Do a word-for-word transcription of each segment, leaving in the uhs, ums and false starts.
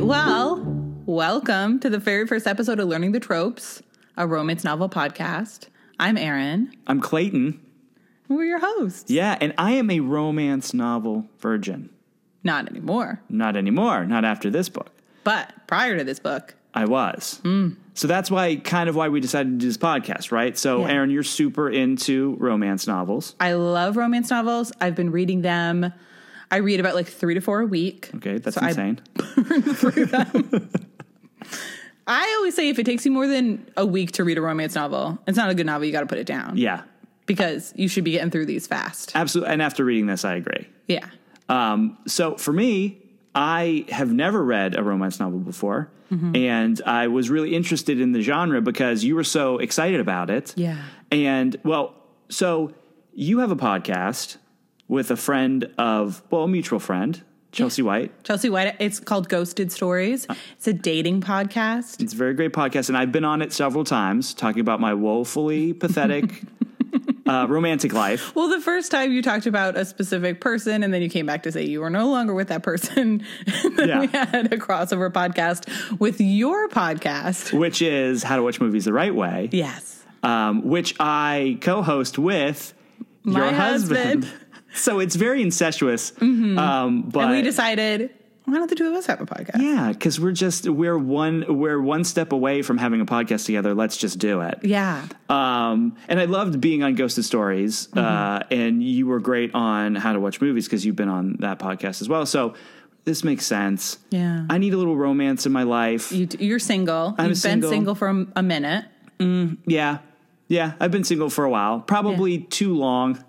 right, well, welcome to the very first episode of Learning the Tropes, a romance novel podcast. I'm Erin. I'm Clayton. We're your hosts. Yeah, and I am a romance novel virgin. Not anymore. Not anymore. Not after this book. But prior to this book, I was. Mm. So that's why, kind of why we decided to do this podcast, right? So, yeah. Erin, you're super into romance novels. I love romance novels. I've been reading them. I read about like three to four a week. Okay, that's so insane. I burn through them. I always say if it takes you more than a week to read a romance novel, it's not a good novel. You got to put it down. Yeah. Because you should be getting through these fast. Absolutely. And after reading this, I agree. Yeah. Um, so for me, I have never read a romance novel before, mm-hmm. and I was really interested in the genre because you were so excited about it. Yeah. And, well, so you have a podcast with a friend of, well, a mutual friend, Chelsea yeah. White. Chelsea White. It's called Ghosted Stories. Uh, it's a dating podcast. It's a very great podcast, and I've been on it several times talking about my woefully pathetic Uh, romantic life. Well, the first time you talked about a specific person, and then you came back to say you were no longer with that person. And then yeah. we had a crossover podcast with your podcast, which is How to Watch Movies the Right Way. Yes. Um, which I co-host with My your husband. husband. So it's very incestuous. Mm-hmm. Um, but and we decided, why don't the two of us have a podcast? Yeah, because we're just we're one we're one step away from having a podcast together. Let's just do it. Yeah. Um, and I loved being on Ghosted Stories, mm-hmm. uh, and you were great on How to Watch Movies because you've been on that podcast as well. So this makes sense. Yeah. I need a little romance in my life. You, you're single. I'm you've single. been single for a minute. Mm, yeah, yeah. I've been single for a while, probably yeah. too long.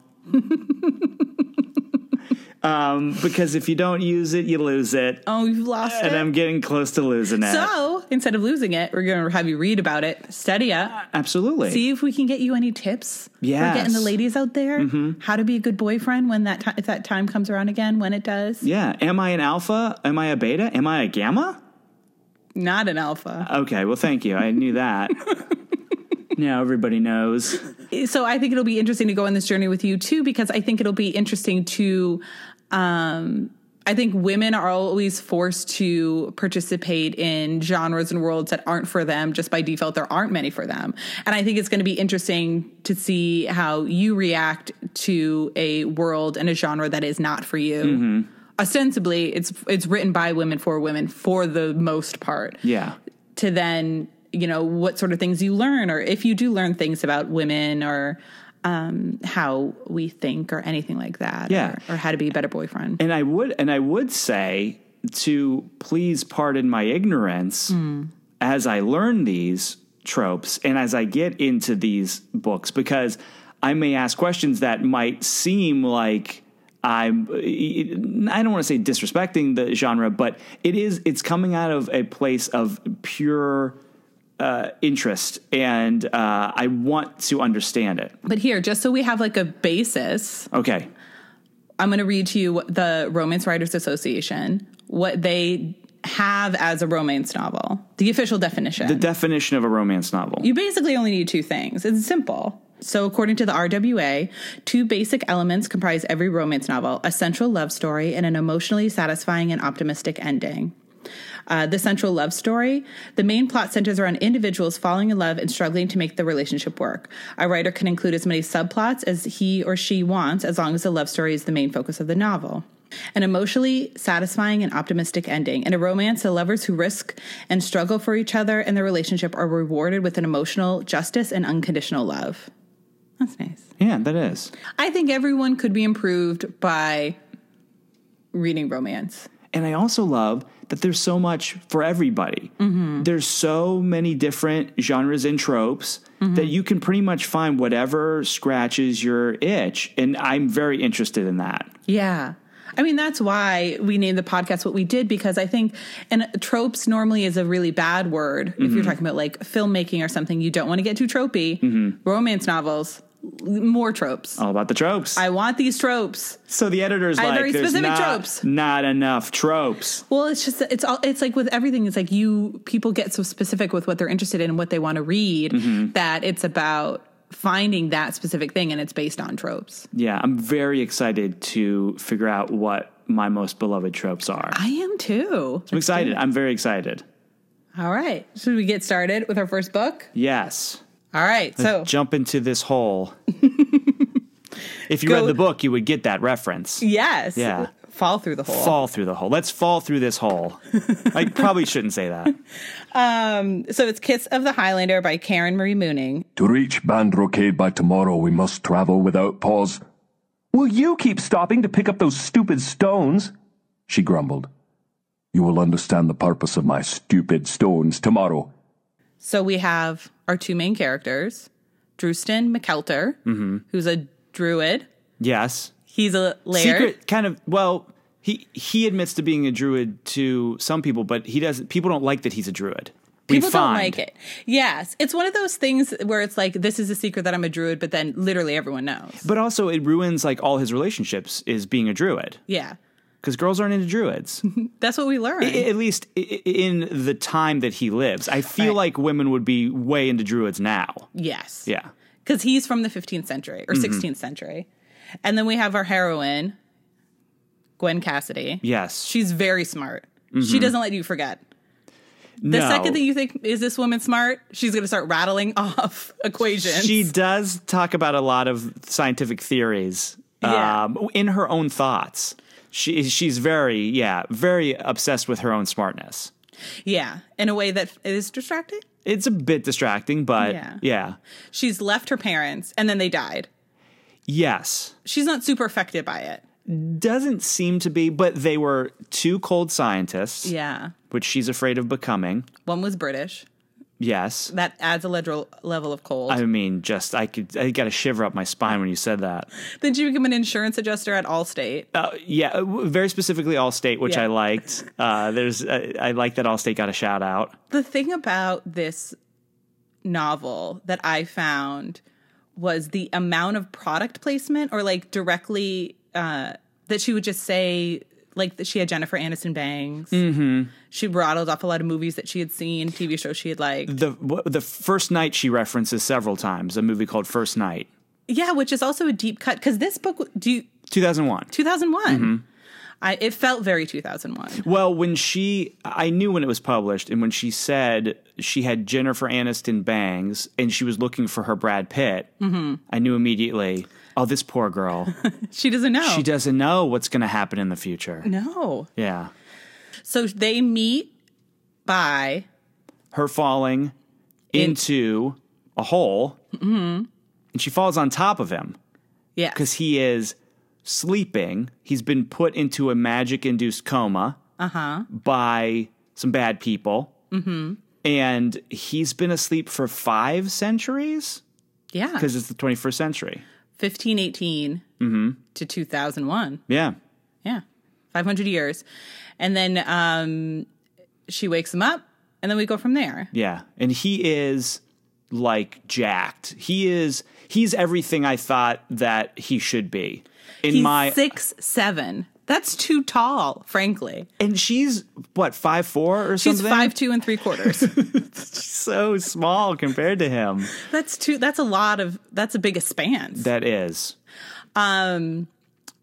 Um, because if you don't use it, you lose it. Oh, you've lost and it. And I'm getting close to losing it. So instead of losing it, we're going to have you read about it. Study up. Uh, absolutely. See if we can get you any tips. Yeah. For getting the ladies out there. Mm-hmm. How to be a good boyfriend when that, t- if that time comes around again, when it does. Yeah. Am I an alpha? Am I a beta? Am I a gamma? Not an alpha. Okay. Well, thank you. I knew that. Now everybody knows. So I think it'll be interesting to go on this journey with you too, because I think it'll be interesting to, um, I think women are always forced to participate in genres and worlds that aren't for them. Just by default, there aren't many for them. And I think it's going to be interesting to see how you react to a world and a genre that is not for you. Mm-hmm. Ostensibly, it's, it's written by women for women for the most part. Yeah. To then, you know, what sort of things you learn, or if you do learn things about women, or um, how we think, or anything like that, yeah. or, or how to be a better boyfriend. And I would, and I would say to please pardon my ignorance mm. as I learn these tropes and as I get into these books, because I may ask questions that might seem like I'm, I don't want to say disrespecting the genre, but it is, it's coming out of a place of pure Uh, interest, and uh, I want to understand it. But here, just so we have like a basis. Okay. I'm going to read to you the Romance Writers Association, what they have as a romance novel, the official definition. The definition of a romance novel. You basically only need two things. It's simple. So according to the R W A, two basic elements comprise every romance novel, a central love story and an emotionally satisfying and optimistic ending. Uh, the central love story. The main plot centers around individuals falling in love and struggling to make the relationship work. A writer can include as many subplots as he or she wants, as long as the love story is the main focus of the novel. An emotionally satisfying and optimistic ending. In a romance, the lovers who risk and struggle for each other and their relationship are rewarded with an emotional justice and unconditional love. That's nice. Yeah, that is. I think everyone could be improved by reading romance. And I also love that there's so much for everybody. Mm-hmm. There's so many different genres and tropes mm-hmm. that you can pretty much find whatever scratches your itch. And I'm very interested in that. Yeah. I mean, that's why we named the podcast what we did, because I think, and tropes normally is a really bad word. Mm-hmm. If you're talking about like filmmaking or something, you don't want to get too tropey. Mm-hmm. Romance novels. More tropes. All about the tropes. I want these tropes. So the editor's I like, very there's specific not, tropes. Not enough tropes. Well, it's just, it's all, it's like with everything, it's like you, people get so specific with what they're interested in and what they want to read mm-hmm. that it's about finding that specific thing, and it's based on tropes. Yeah, I'm very excited to figure out what my most beloved tropes are. I am too. I'm excited. I'm very excited. All right. Should we get started with our first book? Yes. All right. Let's so jump into this hole. If you Go. read the book, you would get that reference. Yes. Yeah. Fall through the hole. Fall through the hole. Let's fall through this hole. I probably shouldn't say that. Um, so it's Kiss of the Highlander by Karen Marie Moning. To reach Bandrocade by tomorrow, we must travel without pause. Will you keep stopping to pick up those stupid stones? She grumbled. You will understand the purpose of my stupid stones tomorrow. So we have our two main characters, Drustan MacKeltar, mm-hmm. who's a druid. Yes. He's a laird. Secret kind of, well, he, he admits to being a druid to some people, but he doesn't. People don't like that he's a druid. People don't like it. Yes. It's one of those things where it's like, this is a secret that I'm a druid, but then literally everyone knows. But also it ruins like all his relationships is being a druid. Yeah. Because girls aren't into druids. That's what we learned. I, at least in the time that he lives. I feel right. like women would be way into druids now. Yes. Yeah. Because he's from the fifteenth century or mm-hmm. sixteenth century. And then we have our heroine, Gwen Cassidy. Yes. She's very smart. Mm-hmm. She doesn't let you forget. The no. second that you think, is this woman smart? She's going to start rattling off equations. She does talk about a lot of scientific theories yeah. um, in her own thoughts. She She's very, yeah, very obsessed with her own smartness. Yeah, in a way that is distracting. It's a bit distracting, but yeah. yeah. She's left her parents, and then they died. Yes. She's not super affected by it. Doesn't seem to be, but they were two cold scientists. Yeah. Which she's afraid of becoming. One was British. Yes. That adds a level of cold. I mean, just, I could, I got a shiver up my spine when you said that. Then she became an insurance adjuster at Allstate. Uh, yeah, very specifically Allstate, which yeah. I liked. Uh, there's, I, I like that Allstate got a shout out. The thing about this novel that I found was the amount of product placement or like directly... Uh, that she would just say, like, that she had Jennifer Aniston bangs. Mm-hmm. She rattled off a lot of movies that she had seen, T V shows she had liked. The w- the First Night she references several times, a movie called First Night. Yeah, which is also a deep cut, because this book... do you, two thousand one two thousand one Mm-hmm. I, it felt very two thousand one Well, when she... I knew when it was published, and when she said she had Jennifer Aniston bangs, and she was looking for her Brad Pitt, mm-hmm. I knew immediately... oh, this poor girl. She doesn't know. She doesn't know what's going to happen in the future. No. Yeah. So they meet by... her falling in- into a hole. Mm-hmm. And she falls on top of him. Yeah. Because he is sleeping. He's been put into a magic-induced coma uh-huh. by some bad people. Mm-hmm. And he's been asleep for five centuries? Yeah. Because it's the twenty-first century. fifteen eighteen mm-hmm. to two thousand one Yeah. Yeah. five hundred years And then um, she wakes him up, and then we go from there. Yeah. And he is, like, jacked. He is, he's everything I thought that he should be. In he's my six seven That's too tall, frankly. And she's, what, five four or she's something? She's five two and three quarters. So small compared to him. That's too, that's a lot of, that's a big expanse. That is. Um,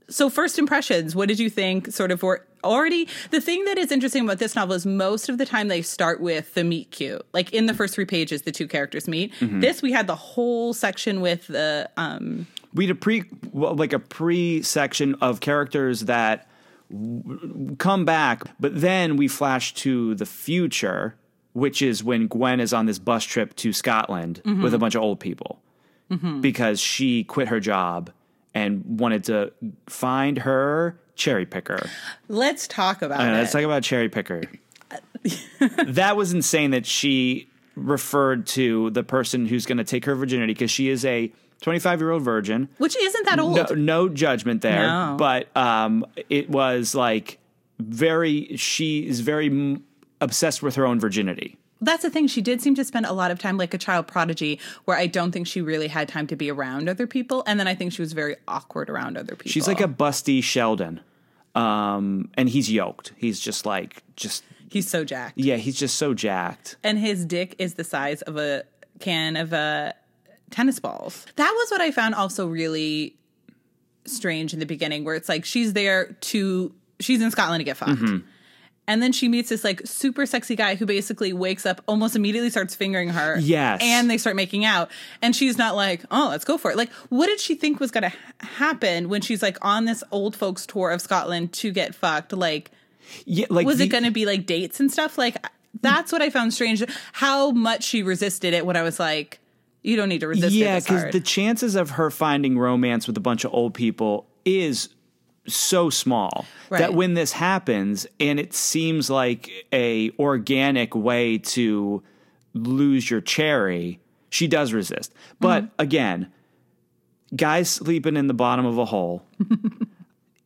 so first impressions, what did you think sort of were already, the thing that is interesting about this novel is most of the time they start with the meet cute. Like in the first three pages, the two characters meet. Mm-hmm. This, we had the whole section with the... Um, we had a pre, like a pre-section of characters that w- come back, but then we flash to the future, which is when Gwen is on this bus trip to Scotland mm-hmm. with a bunch of old people mm-hmm. because she quit her job and wanted to find her cherry picker. Let's talk about know, it. Let's talk about cherry picker. That was insane that she referred to the person who's going to take her virginity because she is a... twenty-five-year-old virgin. Which isn't that old. No, no judgment there. No. But um, it was like very, she is very m- obsessed with her own virginity. That's the thing. She did seem to spend a lot of time like a child prodigy where I don't think she really had time to be around other people. And then I think she was very awkward around other people. She's like a busty Sheldon. Um, and he's yoked. He's just like, just. He's so jacked. Yeah, he's just so jacked. And his dick is the size of a can of a. tennis balls. That was what I found also really strange in the beginning, where it's like she's there to she's in Scotland to get fucked. Mm-hmm. And then she meets this, like, super sexy guy who basically wakes up, almost immediately starts fingering her. Yes. And they start making out. And she's not like, oh, let's go for it. Like, what did she think was going to ha- happen when she's, like, on this old folks tour of Scotland to get fucked? Like, yeah, like was the- it going to be, like, dates and stuff? Like, that's what I found strange. How much she resisted it when I was like, you don't need to resist yeah, it. Yeah, because the chances of her finding romance with a bunch of old people is so small right. that when this happens, and it seems like a organic way to lose your cherry, she does resist. But mm-hmm. again, guys sleeping in the bottom of a hole,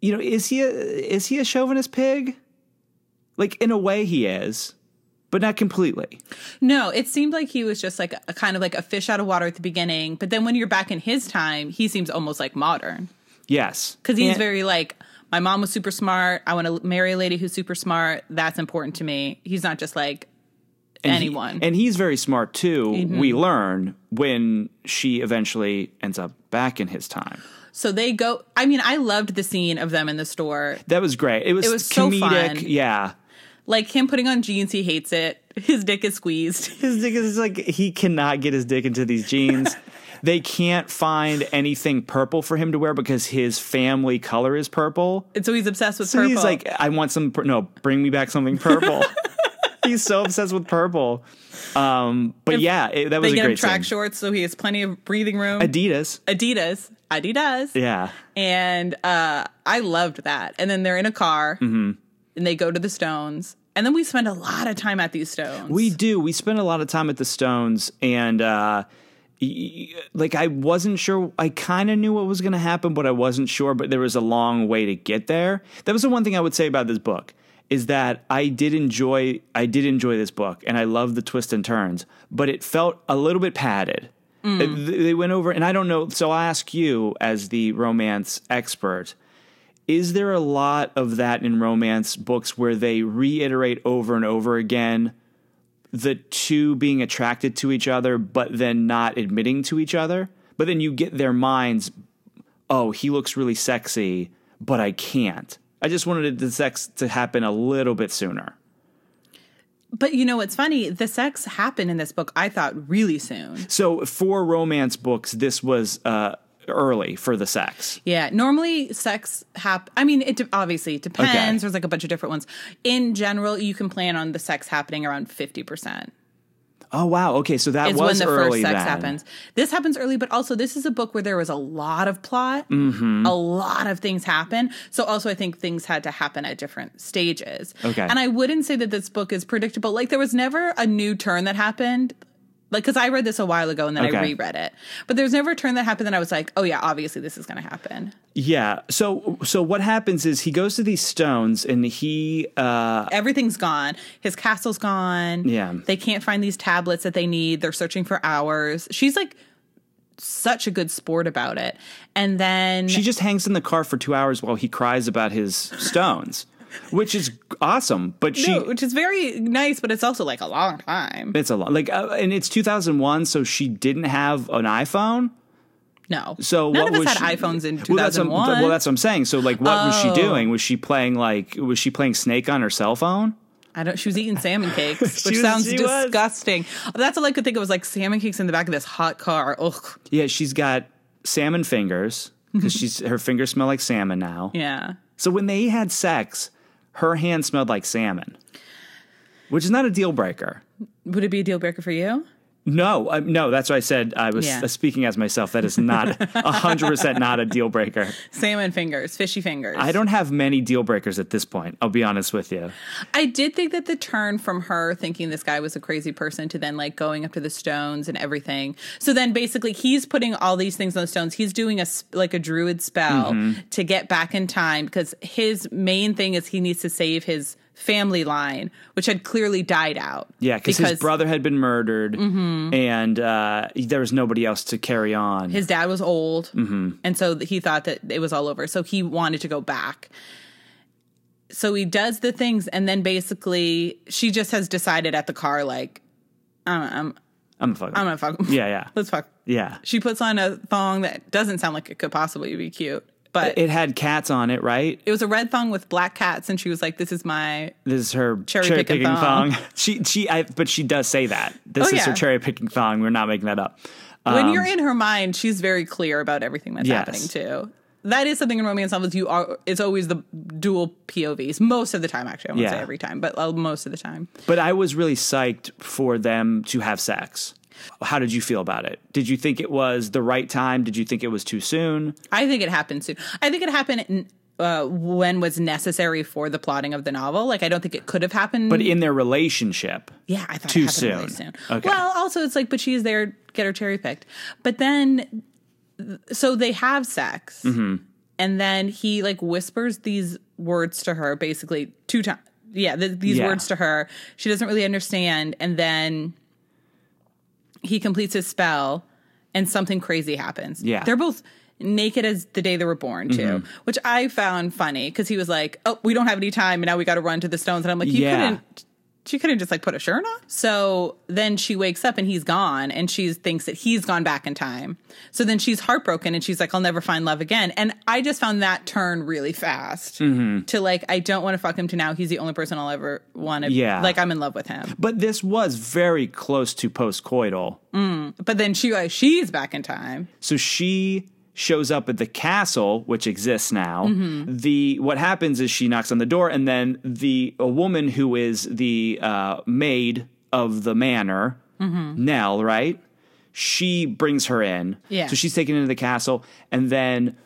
you know, is he a, is he a chauvinist pig? Like, in a way he is, but not completely. No, it seemed like he was just like a kind of like a fish out of water at the beginning. But then when you're back in his time, he seems almost like modern. Yes. Because he's and, very like, my mom was super smart. I want to marry a lady who's super smart. That's important to me. He's not just like and anyone. He, and he's very smart, too. Mm-hmm. We learn when she eventually ends up back in his time. So they go. I mean, I loved the scene of them in the store. That was great. It was, it was comedic. So fun. Yeah. Like him putting on jeans. He hates it. His dick is squeezed. His dick is like he cannot get his dick into these jeans. They can't find anything purple for him to wear because his family color is purple. And so he's obsessed with so purple. So he's like, I want some, pur- no, bring me back something purple. He's so obsessed with purple. Um, but if yeah, it, that was a great They get him track scene. Shorts, so he has plenty of breathing room. Adidas. Adidas. Adidas. Yeah. And uh, I loved that. And then they're in a car, mm-hmm. and they go to the Stones. And then we spend a lot of time at these Stones. We do. We spend a lot of time at the Stones, and uh like I wasn't sure. I kind of knew what was going to happen, but I wasn't sure. But there was a long way to get there. That was the one thing I would say about this book, is that I did enjoy I did enjoy this book, and I loved the twists and turns, but it felt a little bit padded. Mm. They went over, and I don't know. So I'll ask you, as the romance expert, is there a lot of that in romance books where they reiterate over and over again the two being attracted to each other, but then not admitting to each other? But then you get their minds, oh, he looks really sexy, but I can't. I just wanted the sex to happen a little bit sooner. But you know what's funny? The sex happened in this book, I thought, really soon. So for romance books, this was uh, early for the sex. Yeah. Normally sex hap- I mean, it de- obviously depends. Okay. There's like a bunch of different ones. In general, you can plan on the sex happening around fifty percent. Oh, wow. Okay. So that is was when the early first sex then. happens. This happens early, but also this is a book where there was a lot of plot. Mm-hmm. A lot of things happen. So also I think things had to happen at different stages. Okay. And I wouldn't say that this book is predictable. Like there was never a new turn that happened. Like, because I read this a while ago and then okay. I reread it. But there's never a turn that happened that I was like, oh, yeah, obviously this is going to happen. Yeah. So so what happens is he goes to these Stones and he... Uh, Everything's gone. His castle's gone. Yeah. They can't find these tablets that they need. They're searching for hours. She's like such a good sport about it. And then... she just hangs in the car for two hours while he cries about his Stones. Which is awesome, but she... No, which is very nice, but it's also, like, a long time. It's a long... Like, uh, and it's two thousand one, so she didn't have an iPhone? No. So None what of us was had she, iPhones in two thousand one. Well that's, what, well, that's what I'm saying. So, like, what oh. was she doing? Was she playing, like... Was she playing Snake on her cell phone? I don't... She was eating salmon cakes, which was, sounds disgusting. Was. That's all I could think of was, like, salmon cakes in the back of this hot car. Ugh. Yeah, she's got salmon fingers, because she's her fingers smell like salmon now. Yeah. So when they had sex... her hand smelled like salmon, which is not a deal breaker. Would it be a deal breaker for you? No. Uh, no, that's why I said I was yeah. uh, speaking as myself. That is not one hundred percent not a deal breaker. Salmon fingers, fishy fingers. I don't have many deal breakers at this point. I'll be honest with you. I did think that the turn from her thinking this guy was a crazy person to then like going up to the Stones and everything. So then basically he's putting all these things on the Stones. He's doing a, like a druid spell mm-hmm. to get back in time because his main thing is he needs to save his family line, which had clearly died out. Yeah, because his brother had been murdered, mm-hmm. and uh, there was nobody else to carry on. His dad was old, mm-hmm. and so he thought that it was all over. So he wanted to go back. So he does the things, and then basically she just has decided at the car, like, I'm, I'm, I'm gonna fuck him. I'm gonna fuck him. Yeah, yeah. Let's fuck. Yeah. She puts on a thong that doesn't sound like it could possibly be cute, but it had cats on it, right? It was a red thong with black cats, and she was like, "This is my this is her cherry, cherry picking, picking thong." thong. She she, I, but she does say that this oh, is yeah. her cherry picking thong. We're not making that up. Um, when you're in her mind, she's very clear about everything that's yes. happening too. That is something in romance novels. You are it's always the dual P O Vs most of the time. Actually, I won't yeah. say every time, but most of the time. But I was really psyched for them to have sex. How did you feel about it? Did you think it was the right time? Did you think it was too soon? I think it happened soon. I think it happened uh, when was necessary for the plotting of the novel. Like, I don't think it could have happened. But in their relationship. Yeah, I thought too it happened really soon. Okay. Well, also, it's like, but she's there, get her cherry picked. But then, so they have sex. Mm-hmm. And then he, like, whispers these words to her, basically, two times. Yeah, th- these yeah. words to her. She doesn't really understand. And then he completes his spell, and something crazy happens. Yeah. They're both naked as the day they were born, too, mm-hmm. which I found funny because he was like, oh, we don't have any time, and now we got to run to the stones. And I'm like, you yeah. couldn't, she couldn't just, like, put a shirt on? So then she wakes up, and he's gone, and she thinks that he's gone back in time. So then she's heartbroken, and she's like, I'll never find love again. And I just found that turn really fast mm-hmm. to, like, I don't want to fuck him to now. He's the only person I'll ever want to, yeah. like, I'm in love with him. But this was very close to post-coital. Mm. But then she, like, she's back in time. So she shows up at the castle, which exists now. Mm-hmm. The what happens is she knocks on the door, and then the a woman who is the uh, maid of the manor, mm-hmm. Nell, right? She brings her in. Yeah. So she's taken into the castle, and then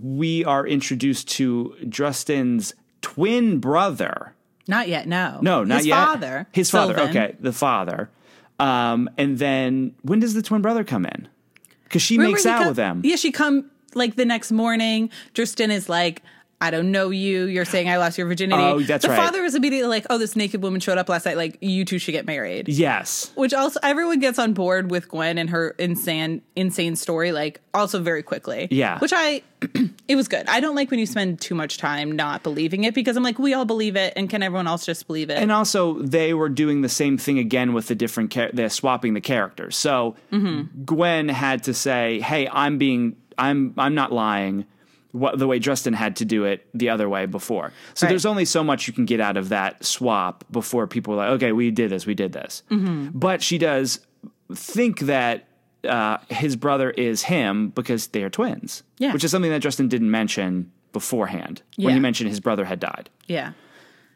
we are introduced to Drustan's twin brother. Not yet, no. No, not His yet. His father. His Sylvan. father, okay, the father. Um, and then when does the twin brother come in? Because she Remember makes out come, with them. Yeah, she come, like, the next morning. Drustan is like, I don't know you. You're saying I lost your virginity. Oh, that's the right. The father was immediately like, oh, this naked woman showed up last night. Like, you two should get married. Yes. Which also, everyone gets on board with Gwen and her insane insane story, like, also very quickly. Yeah. Which I, it was good. I don't like when you spend too much time not believing it, because I'm like, we all believe it, and can everyone else just believe it? And also, they were doing the same thing again with the different, char- they're swapping the characters. So, mm-hmm. Gwen had to say, hey, I'm being, I'm, I'm not lying. What, the way Drustan had to do it the other way before. So right. there's only so much you can get out of that swap before people are like, okay, we did this, we did this. Mm-hmm. But she does think that uh, his brother is him because they are twins, yeah. which is something that Drustan didn't mention beforehand yeah. when he mentioned his brother had died. Yeah.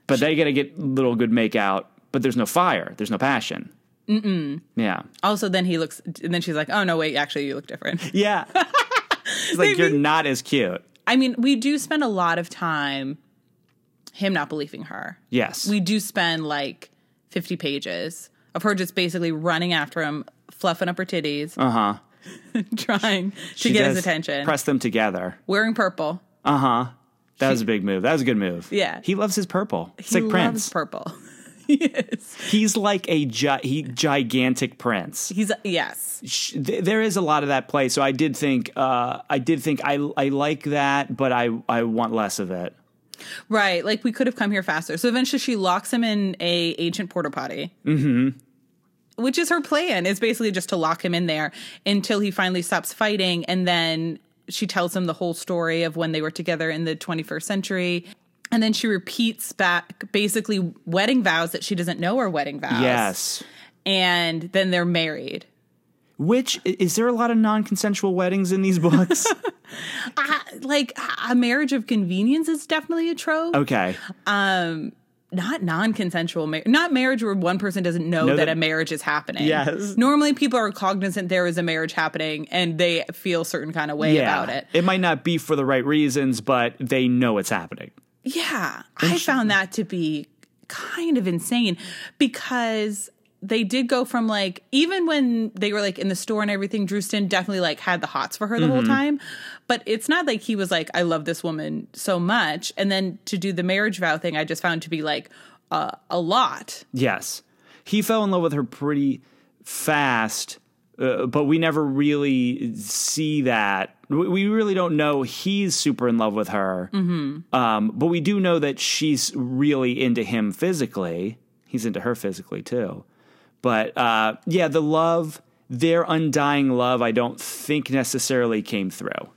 But she- they got to get little good make out, but there's no fire, there's no passion. Mm-mm. Yeah. Also, then he looks, and then she's like, oh, no, wait, actually, you look different. Yeah. It's like, Maybe. you're not as cute. I mean, we do spend a lot of time him not believing her. Yes. We do spend, like, fifty pages of her just basically running after him, fluffing up her titties. Uh-huh. trying she to get his attention. Press them together. Wearing purple. Uh-huh. That was a big move. That was a good move. Yeah. He loves his purple. It's he like Prince. He loves purple. Yes. He's like a gi- he, gigantic prince. He's yes. She, th- there is a lot of that play, so I did think uh, I did think I I like that, but I, I want less of it. Right, like we could have come here faster. So eventually, she locks him in a ancient porta potty, mm-hmm. which is her plan. It's basically just to lock him in there until he finally stops fighting, and then she tells him the whole story of when they were together in the twenty-first century. And then she repeats back basically wedding vows that she doesn't know are wedding vows. Yes. And then they're married. Which, is there a lot of non-consensual weddings in these books? I, like, a marriage of convenience is definitely a trope. Okay. Um, not non-consensual marriage. Not marriage where one person doesn't know, know that, that a marriage is happening. Yes. Normally people are cognizant there is a marriage happening and they feel a certain kind of way yeah. about it. It might not be for the right reasons, but they know it's happening. Yeah, I found that to be kind of insane because they did go from like, even when they were like in the store and everything, Drustan definitely like had the hots for her the mm-hmm. whole time. But it's not like he was like, I love this woman so much. And then to do the marriage vow thing, I just found to be like uh, a lot. Yes. He fell in love with her pretty fast, uh, but we never really see that. We really don't know he's super in love with her, mm-hmm. um, but we do know that she's really into him physically. He's into her physically, too. But uh, yeah, the love, their undying love, I don't think necessarily came through.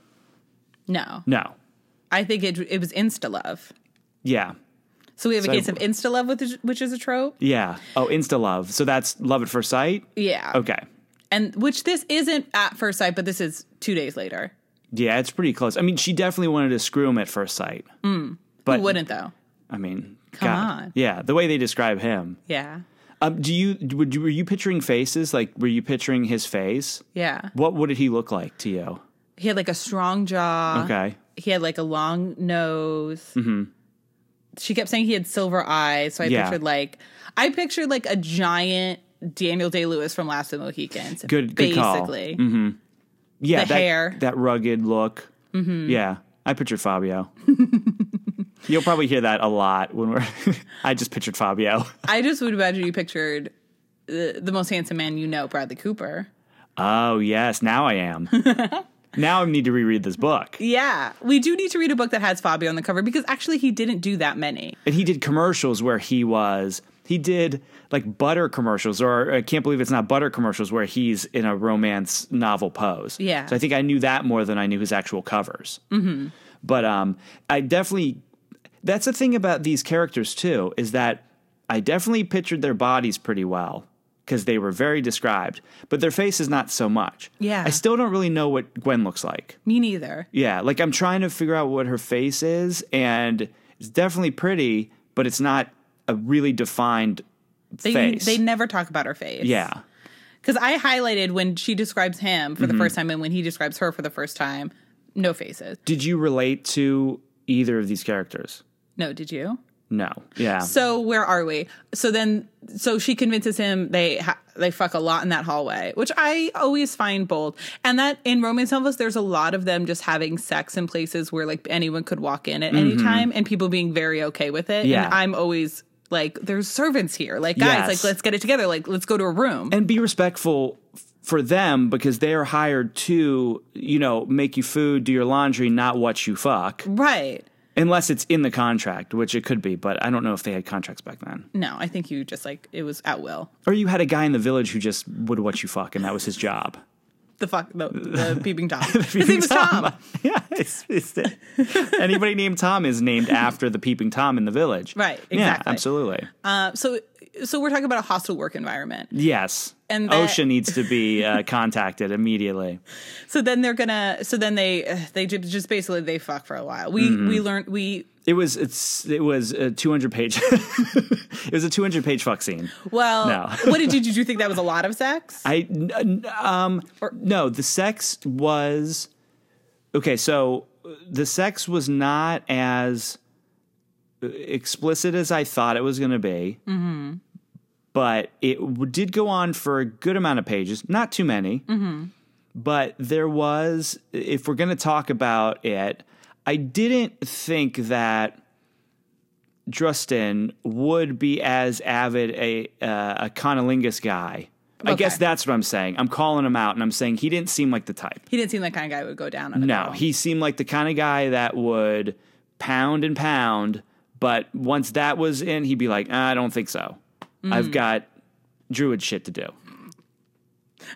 No. No. I think it it was insta-love. Yeah. So we have so a case I, of insta-love, which, which is a trope? Yeah. Oh, insta-love. So that's love at first sight? Yeah. Okay. And which this isn't at first sight, but this is two days later. Yeah, it's pretty close. I mean, she definitely wanted to screw him at first sight. Mm. But who wouldn't, though? I mean, come God. on. Yeah, the way they describe him. Yeah. Um, do you, would you, were you picturing faces? Like, were you picturing his face? Yeah. What, what did he look like to you? He had, like, a strong jaw. Okay. He had, like, a long nose. Mm-hmm. She kept saying he had silver eyes, so I yeah. pictured, like, I pictured, like, a giant Daniel Day-Lewis from Last of the Mohicans. Good, good call. Basically. Mm-hmm. Yeah. The that, hair. That rugged look. Mm-hmm. Yeah. I pictured Fabio. You'll probably hear that a lot when we're... I just pictured Fabio. I just would imagine you pictured the, the most handsome man you know, Bradley Cooper. Oh, yes. Now I am. Now I need to reread this book. Yeah. We do need to read a book that has Fabio on the cover, because actually he didn't do that many. And he did commercials where he was... He did, like, butter commercials, or I can't believe it's not butter commercials, where he's in a romance novel pose. Yeah. So I think I knew that more than I knew his actual covers. Mm-hmm. But um, I definitely... That's the thing about these characters, too, is that I definitely pictured their bodies pretty well, because they were very described, but their faces not so much. Yeah. I still don't really know what Gwen looks like. Me neither. Yeah. Like, I'm trying to figure out what her face is, and it's definitely pretty, but it's not a really defined they, face. They never talk about her face. Yeah. Because I highlighted when she describes him for mm-hmm. the first time and when he describes her for the first time, no faces. Did you relate to either of these characters? No, did you? No. Yeah. So where are we? So then, so she convinces him they ha- they fuck a lot in that hallway, which I always find bold. And that in romance novels, there's a lot of them just having sex in places where, like, anyone could walk in at mm-hmm. any time, and people being very okay with it. Yeah. And I'm always like, there's servants here. Like, guys, yes. like, let's get it together. Like, let's go to a room. And be respectful for them, because they are hired to, you know, make you food, do your laundry, not watch you fuck. Right. Unless it's in the contract, which it could be, but I don't know if they had contracts back then. No, I think you just, like, it was at will. Or you had a guy in the village who just would watch you fuck, and that was his job. The fuck, the, the peeping Tom. the peeping his name was Tom. Tom. Yeah. It's, it's, anybody named Tom is named after the peeping Tom in the village. Right, exactly. Yeah, absolutely. Uh, so so we're talking about a hostile work environment. Yes. And that, OSHA needs to be uh, contacted immediately. So then they're gonna. So then they uh, they just basically they fuck for a while. We mm-hmm. we learned we. It was it's it was a two hundred page. It was a two hundred page fuck scene. Well, no. What did you did you think that was a lot of sex? I um or, no the sex was okay. So the sex was not as explicit as I thought it was going to be. Mm-hmm. But it did go on for a good amount of pages, not too many. Mm-hmm. But there was, if we're going to talk about it, I didn't think that Drustan would be as avid a uh, a conolingus guy. Okay. I guess that's what I'm saying. I'm calling him out, and I'm saying he didn't seem like the type. He didn't seem like the kind of guy who would go down on a girl. No, he seemed like the kind of guy that would pound and pound, but once that was in, he'd be like, I don't think so. Mm. I've got druid shit to do.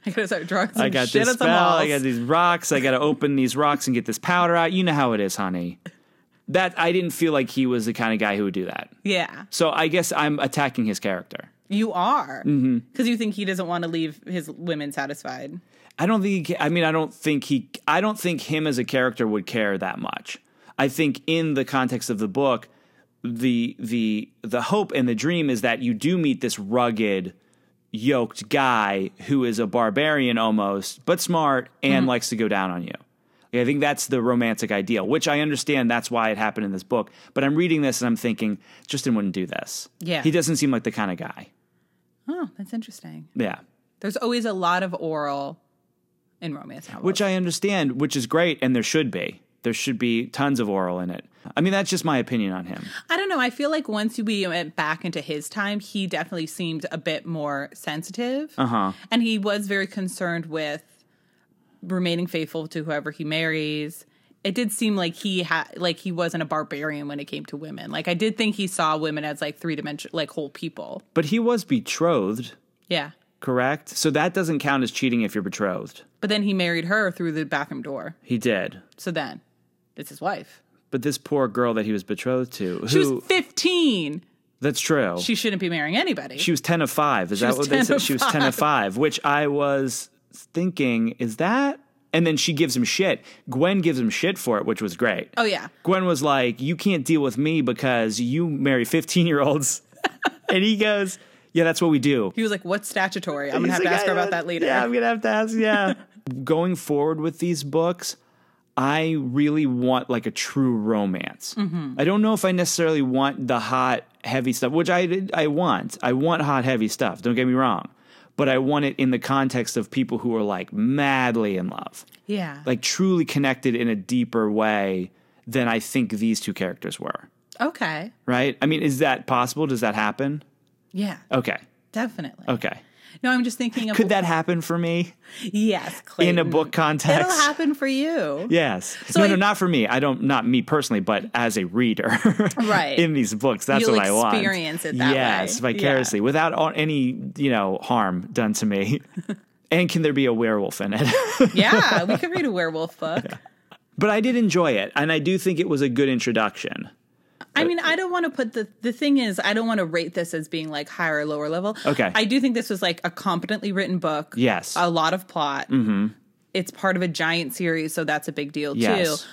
I gotta start drawing some I got shit this at the spell, walls. I got these rocks. I gotta open these rocks and get this powder out. You know how it is, honey. That I didn't feel like he was the kind of guy who would do that. Yeah. So I guess I'm attacking his character. You are, because mm-hmm. you think he doesn't want to leave his women satisfied. I don't think. He, I mean, I don't think he. I don't think him as a character would care that much. I think in the context of the book. The the the hope and the dream is that you do meet this rugged, yoked guy who is a barbarian almost, but smart and mm-hmm. likes to go down on you. I think that's the romantic ideal, which I understand that's why it happened in this book. But I'm reading this and I'm thinking, Drustan wouldn't do this. Yeah. He doesn't seem like the kind of guy. Oh, that's interesting. Yeah. There's always a lot of oral in romance novels. Which I understand, which is great, and there should be. There should be tons of oral in it. I mean, that's just my opinion on him. I don't know. I feel like once we went back into his time, he definitely seemed a bit more sensitive. Uh-huh. And he was very concerned with remaining faithful to whoever he marries. It did seem like he had, like he wasn't a barbarian when it came to women. Like, I did think he saw women as, like, three-dimensional, like, whole people. But he was betrothed. Yeah. Correct? So that doesn't count as cheating if you're betrothed. But then he married her through the bathroom door. He did. So then, it's his wife. But this poor girl that he was betrothed to. Who, she was fifteen. That's true. She shouldn't be marrying anybody. She was ten of five. Is she that what they said? She was ten of five, which I was thinking, is that? And then she gives him shit. Gwen gives him shit for it, which was great. Oh, yeah. Gwen was like, you can't deal with me because you marry fifteen-year-olds. And he goes, yeah, that's what we do. He was like, what's statutory? I'm going to have like, to ask her about that later. Yeah, I'm going to have to ask, yeah. Going forward with these books, I really want like a true romance. Mm-hmm. I don't know if I necessarily want the hot, heavy stuff, which I, I want. I want hot, heavy stuff. Don't get me wrong. But I want it in the context of people who are like madly in love. Yeah. Like truly connected in a deeper way than I think these two characters were. Okay. Right? I mean, is that possible? Does that happen? Yeah. Okay. Definitely. Okay. No, I'm just thinking of... Could that happen for me? Yes, Clayton. In a book context? It'll happen for you. Yes. So no, I, no, not for me. I don't, not me personally, but as a reader. Right. In these books, that's You'll what I want. You'll experience it that yes, way. Yes, vicariously, yeah. without all, any, you know, harm done to me. And can there be a werewolf in it? Yeah, we could read a werewolf book. Yeah. But I did enjoy it, and I do think it was a good introduction. I mean, I don't want to put the, the thing is, I don't want to rate this as being like higher or lower level. Okay. I do think this was like a competently written book. Yes. A lot of plot. Mm-hmm. It's part of a giant series, so that's a big deal yes. too.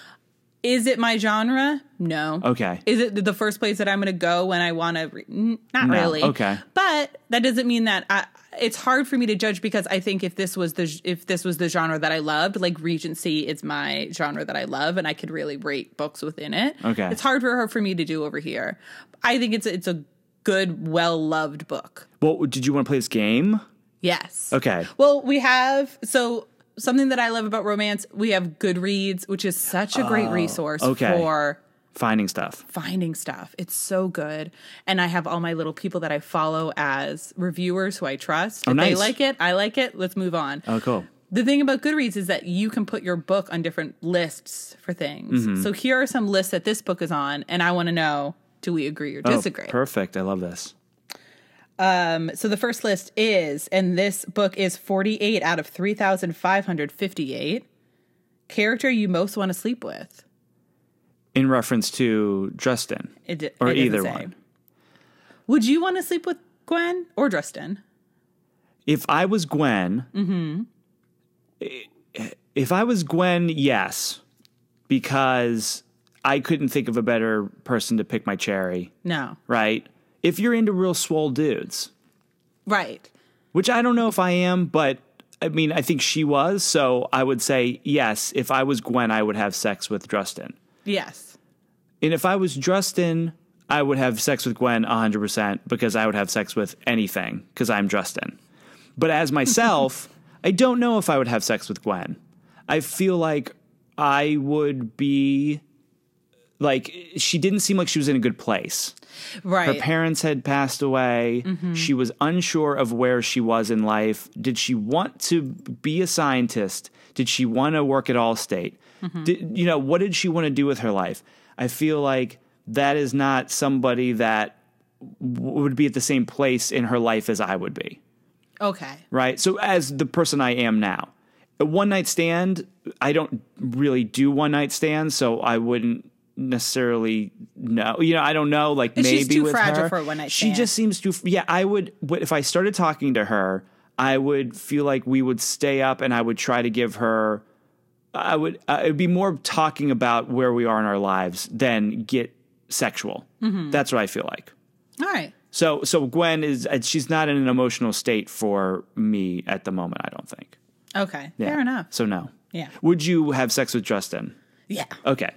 Is it my genre? No. Okay. Is it the first place that I'm going to go when I want to? Re- Not no. really. Okay. But that doesn't mean that I, it's hard for me to judge because I think if this was the if this was the genre that I loved, like Regency is my genre that I love, and I could really rate books within it. Okay. It's hard for her for me to do over here. I think it's it's a good, well loved book. Well, did you want to play this game? Yes. Okay. Well, we have so. Something that I love about romance, we have Goodreads, which is such a great oh, resource okay. for... Finding stuff. Finding stuff. It's so good. And I have all my little people that I follow as reviewers who I trust. Oh, if nice. They like it, I like it, let's move on. Oh, cool. The thing about Goodreads is that you can put your book on different lists for things. Mm-hmm. So here are some lists that this book is on, and I want to know, do we agree or disagree? Oh, perfect. I love this. Um, so the first list is, and this book is forty-eight out of three thousand five hundred fifty-eight, character you most want to sleep with. In reference to Drustan. It d- or it either one. Would you want to sleep with Gwen or Drustan? If I was Gwen, mm-hmm. if I was Gwen, yes, because I couldn't think of a better person to pick my cherry. No. Right? If you're into real swole dudes. Right. Which I don't know if I am, but, I mean, I think she was. So I would say, yes, if I was Gwen, I would have sex with Drustan. Yes. And if I was Drustan, I would have sex with Gwen one hundred percent because I would have sex with anything because I'm Drustan. But as myself, I don't know if I would have sex with Gwen. I feel like I would be... Like, she didn't seem like she was in a good place. Right. Her parents had passed away. Mm-hmm. She was unsure of where she was in life. Did she want to be a scientist? Did she want to work at Allstate? Mm-hmm. Did, you know, what did she want to do with her life? I feel like that is not somebody that w- would be at the same place in her life as I would be. Okay. Right? So as the person I am now. A one-night stand, I don't really do one-night stands, so I wouldn't. Necessarily no, you know, I don't know. Like maybe she's too with fragile her, for one night she stand. Just seems too. Yeah, I would. If I started talking to her, I would feel like we would stay up, and I would try to give her. I would. Uh, it'd be more talking about where we are in our lives than get sexual. Mm-hmm. That's what I feel like. All right. So, so Gwen is. She's not in an emotional state for me at the moment. I don't think. Okay. Yeah. Fair enough. So no. Yeah. Would you have sex with Drustan? Yeah. Okay.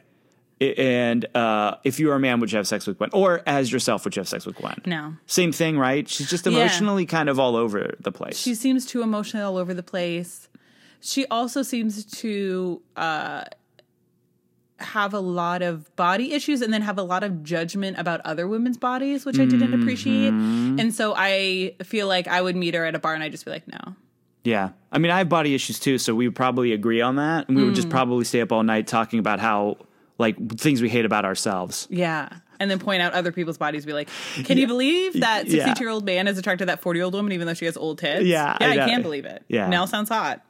And uh, if you were a man, would you have sex with Gwen? Or as yourself, would you have sex with Gwen? No. Same thing, right? She's just emotionally yeah. kind of all over the place. She seems too emotionally all over the place. She also seems to uh, have a lot of body issues and then have a lot of judgment about other women's bodies, which I didn't mm-hmm. appreciate. And so I feel like I would meet her at a bar and I'd just be like, no. Yeah. I mean, I have body issues too, so we would probably agree on that. And we mm. would just probably stay up all night talking about how... Like, things we hate about ourselves. Yeah. and then point out other people's bodies, be like, can yeah. you believe that sixty-two-year-old yeah. man is attracted to that forty-year-old woman even though she has old tits? Yeah, yeah I, I can't believe it. Yeah. Nell sounds hot.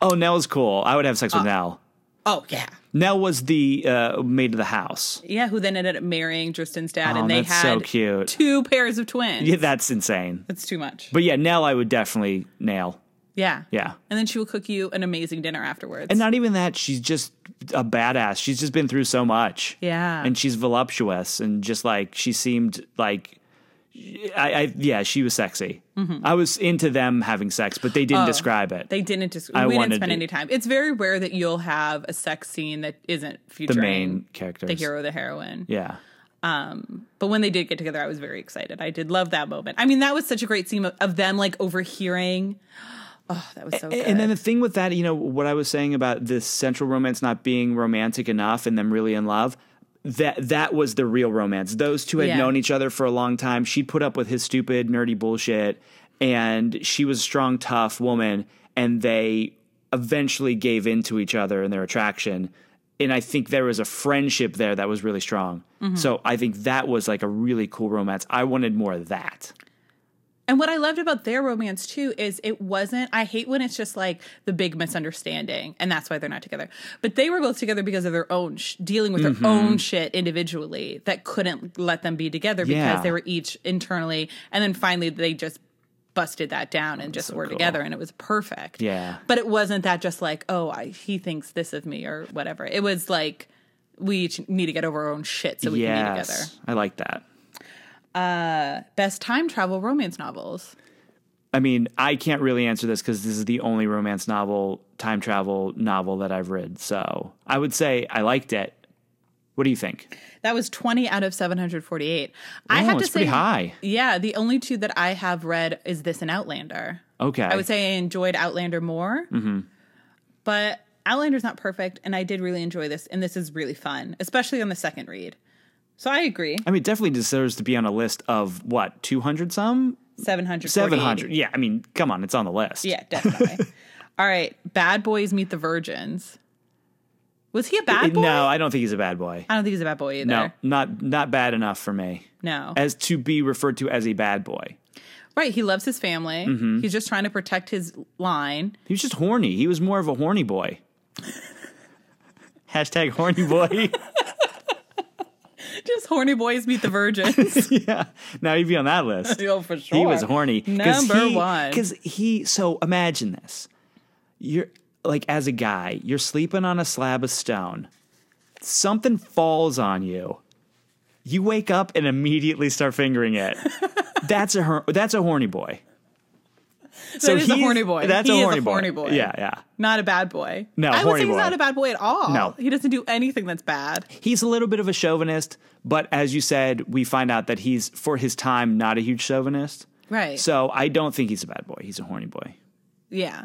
Oh, Nell's cool. I would have sex uh, with Nell. Oh, yeah. Nell was the uh, maid of the house. Yeah, who then ended up marrying Drustan's dad, oh, and they that's had so cute. two pairs of twins. Yeah, that's insane. That's too much. But yeah, Nell I would definitely nail. Yeah. Yeah. And then she will cook you an amazing dinner afterwards. And not even that. She's just a badass. She's just been through so much. Yeah. And she's voluptuous and just like she seemed like I, I yeah, she was sexy. Mm-hmm. I was into them having sex, but they didn't oh, describe it. They didn't describe it. We didn't spend to, any time. It's very rare that you'll have a sex scene that isn't featuring the main characters, the hero, the heroine. Yeah. Um, but when they did get together, I was very excited. I did love that moment. I mean, that was such a great scene of, of them like overhearing. Oh, that was so good. And then the thing with that, you know, what I was saying about this central romance not being romantic enough and them really in love, that that was the real romance. Those two had yeah. known each other for a long time. She put up with his stupid, nerdy bullshit, and she was a strong, tough woman, and they eventually gave in to each other in their attraction. And I think there was a friendship there that was really strong. Mm-hmm. So I think that was like a really cool romance. I wanted more of that. And what I loved about their romance, too, is it wasn't – I hate when it's just like the big misunderstanding, and that's why they're not together. But they were both together because of their own sh- – dealing with mm-hmm. their own shit individually that couldn't let them be together because yeah. they were each internally. And then finally they just busted that down and that's just so were cool. together, and it was perfect. Yeah. But it wasn't that just like, oh, I, he thinks this of me or whatever. It was like we each need to get over our own shit so we yes. can be together. I like that. Uh, best time travel romance novels. I mean, I can't really answer this because this is the only romance novel, time travel novel that I've read. So I would say I liked it. What do you think? That was twenty out of seven hundred forty-eight. Oh, I have to say, pretty high. Yeah, the only two that I have read is this and Outlander. Okay. I would say I enjoyed Outlander more, mm-hmm. but Outlander's not perfect, and I did really enjoy this, and this is really fun, especially on the second read. So I agree. I mean, it definitely deserves to be on a list of, what, two hundred some? seven hundred. seven hundred. Yeah, I mean, come on, it's on the list. Yeah, definitely. All right, Bad Boys Meet the Virgins. Was he a bad boy? No, I don't think he's a bad boy. I don't think he's a bad boy either. No, not, not bad enough for me. No. As to be referred to as a bad boy. Right, he loves his family. Mm-hmm. He's just trying to protect his line. He was just horny. He was more of a horny boy. Hashtag horny boy. Just horny boys meet the virgins. Yeah. Now he'd be on that list. Oh, for sure. He was horny. Number he, one. Because he, so imagine this. You're like, as a guy, you're sleeping on a slab of stone. Something falls on you. You wake up and immediately start fingering it. That's a that's a horny boy. So he's a horny boy. That's he a, horny, is a boy. horny boy. Yeah, yeah. Not a bad boy. No, I would say he's boy. not a bad boy at all. No, he doesn't do anything that's bad. He's a little bit of a chauvinist, but as you said, we find out that he's for his time not a huge chauvinist. Right. So I don't think he's a bad boy. He's a horny boy. Yeah.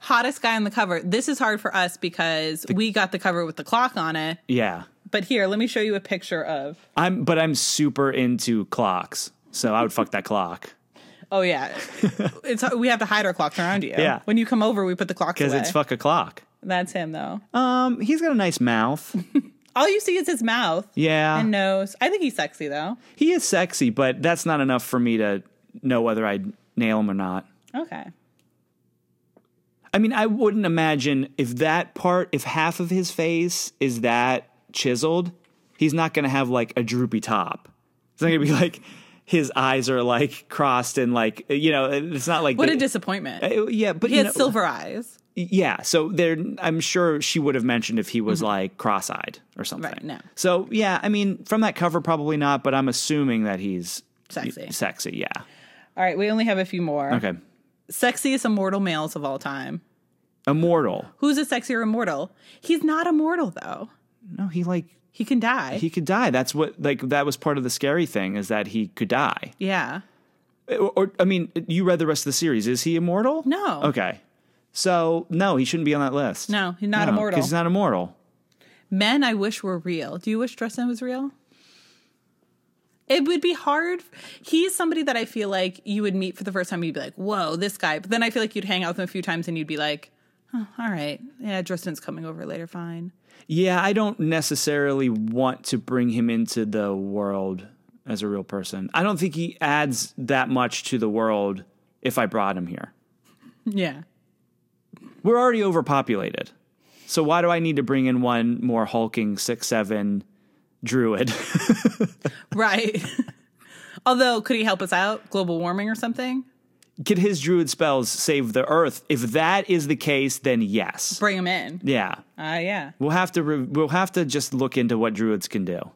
Hottest guy on the cover. This is hard for us because the, we got the cover with the clock on it. Yeah. But here, let me show you a picture of. I'm, but I'm super into clocks, so I would fuck that clock. Oh, yeah. It's we have to hide our clocks around you. Yeah. When you come over, we put the clocks away. Because it's fuck a clock. That's him, though. Um, he's got a nice mouth. All you see is his mouth. Yeah. And nose. I think he's sexy, though. He is sexy, but that's not enough for me to know whether I'd nail him or not. Okay. I mean, I wouldn't imagine if that part, if half of his face is that chiseled, he's not going to have, like, a droopy top. It's not going to be like... His eyes are like crossed and like, you know, it's not like. What the, a disappointment. Uh, yeah. But he has know, silver eyes. Yeah. So there, I'm sure she would have mentioned if he was mm-hmm. like cross-eyed or something. Right. No. So, yeah, I mean, from that cover, probably not. But I'm assuming that he's sexy. Sexy. Yeah. All right. We only have a few more. Okay. Sexiest immortal males of all time. Immortal. Who's a sexier immortal? He's not immortal, though. No, he like. He can die. He could die. That's what, like, that was part of the scary thing is that he could die. Yeah. Or, or, I mean, you read the rest of the series. Is he immortal? No. Okay. So, no, he shouldn't be on that list. No, he's not no, immortal. Because he's not immortal. Men I wish were real. Do you wish Drustan was real? It would be hard. He's somebody that I feel like you would meet for the first time. You'd be like, whoa, this guy. But then I feel like you'd hang out with him a few times and you'd be like, Oh, all right. Yeah, Drustan's coming over later. Fine. Yeah, I don't necessarily want to bring him into the world as a real person. I don't think he adds that much to the world if I brought him here. Yeah. We're already overpopulated. So why do I need to bring in one more hulking six foot seven druid? Right. Although, could he help us out? Global warming or something? Could his druid spells save the earth? If that is the case, then yes. Bring him in. Yeah. Uh, yeah. We'll have to re- we'll have to just look into what druids can do.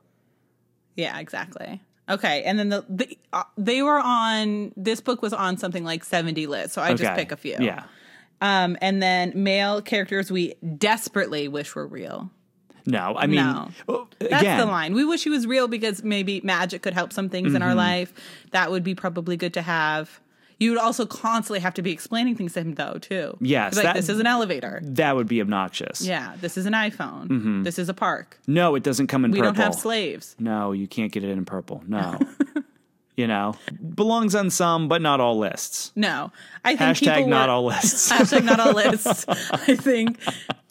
Yeah, exactly. Okay, and then the, the uh, they were on, this book was on something like seventy lists, so I okay. just pick a few. Yeah. Um, and then male characters we desperately wish were real. No, I mean, no. Well, that's again, the line. We wish he was real because maybe magic could help some things mm-hmm. in our life. That would be probably good to have. You would also constantly have to be explaining things to him, though, too. Yes. Like, that, this is an elevator. That would be obnoxious. Yeah. This is an iPhone. Mm-hmm. This is a park. No, it doesn't come in we purple. We don't have slaves. No, you can't get it in purple. No. You know? Belongs on some, but not all lists. No. I think Hashtag not would, all lists. Hashtag not all lists. I think,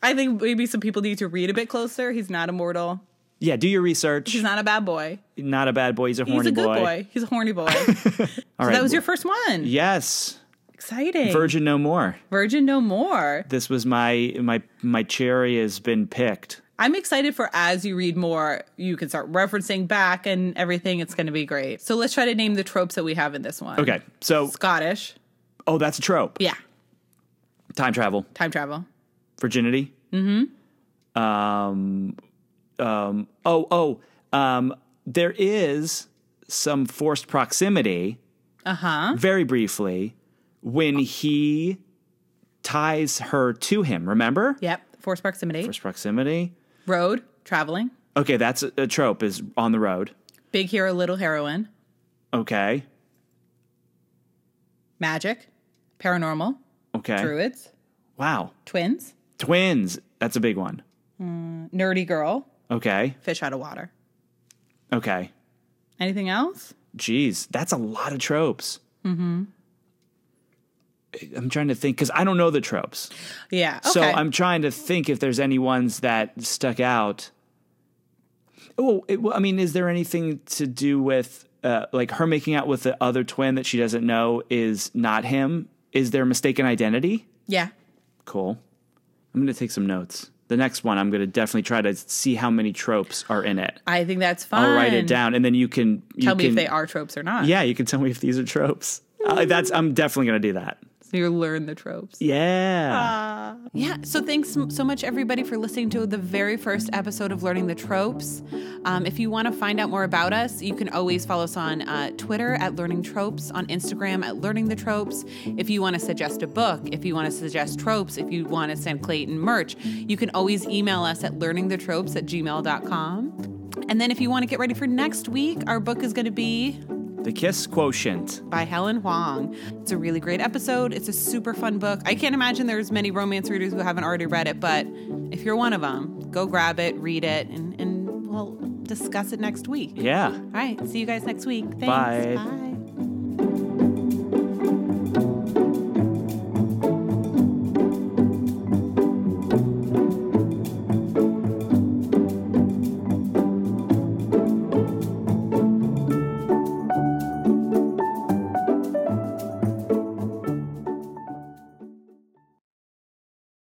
I think maybe some people need to read a bit closer. He's not immortal. Yeah, do your research. He's not a bad boy. Not a bad boy. He's a horny boy. He's a good boy. boy. He's a horny boy. All so right. That was your first one. Yes. Exciting. Virgin No More. Virgin No More. This was my my my cherry has been picked. I'm excited for as you read more, you can start referencing back and everything. It's going to be great. So let's try to name the tropes that we have in this one. Okay. So Scottish. Oh, that's a trope. Yeah. Time travel. Time travel. Virginity. Mm-hmm. Um... Um, oh, oh, um, there is some forced proximity, uh-huh. very briefly, when he ties her to him, remember? Yep, forced proximity. Forced proximity. Road, traveling. Okay, that's a, a trope, is on the road. Big hero, little heroine. Okay. Magic, paranormal. Okay. Druids. Wow. Twins. Twins, that's a big one. Mm, nerdy girl. Okay. Fish out of water. Okay. Anything else? Jeez, that's a lot of tropes. Mm-hmm. I'm trying to think, because I don't know the tropes. Yeah, okay. So I'm trying to think if there's any ones that stuck out. Oh, it, I mean, is there anything to do with, uh, like, her making out with the other twin that she doesn't know is not him? Is there mistaken identity? Yeah. Cool. I'm going to take some notes. The next one, I'm going to definitely try to see how many tropes are in it. I think that's fun. I'll write it down, and then you can you tell me can, if they are tropes or not. Yeah, you can tell me if these are tropes. Mm. Uh, that's I'm definitely going to do that. So you learn the tropes. Yeah. Uh, yeah. So thanks so much, everybody, for listening to the very first episode of Learning the Tropes. Um, if you want to find out more about us, you can always follow us on uh, Twitter at Learning Tropes, on Instagram at Learning the Tropes. If you want to suggest a book, if you want to suggest tropes, if you want to send Clayton merch, you can always email us at learningthetropes at gmail dot com. And then if you want to get ready for next week, our book is going to be... The Kiss Quotient by Helen Huang. It's a really great episode. It's a super fun book. I can't imagine there's many romance readers who haven't already read it, but if you're one of them, go grab it, read it, and, and we'll discuss it next week. Yeah. All right. See you guys next week. Thanks. Bye. Bye.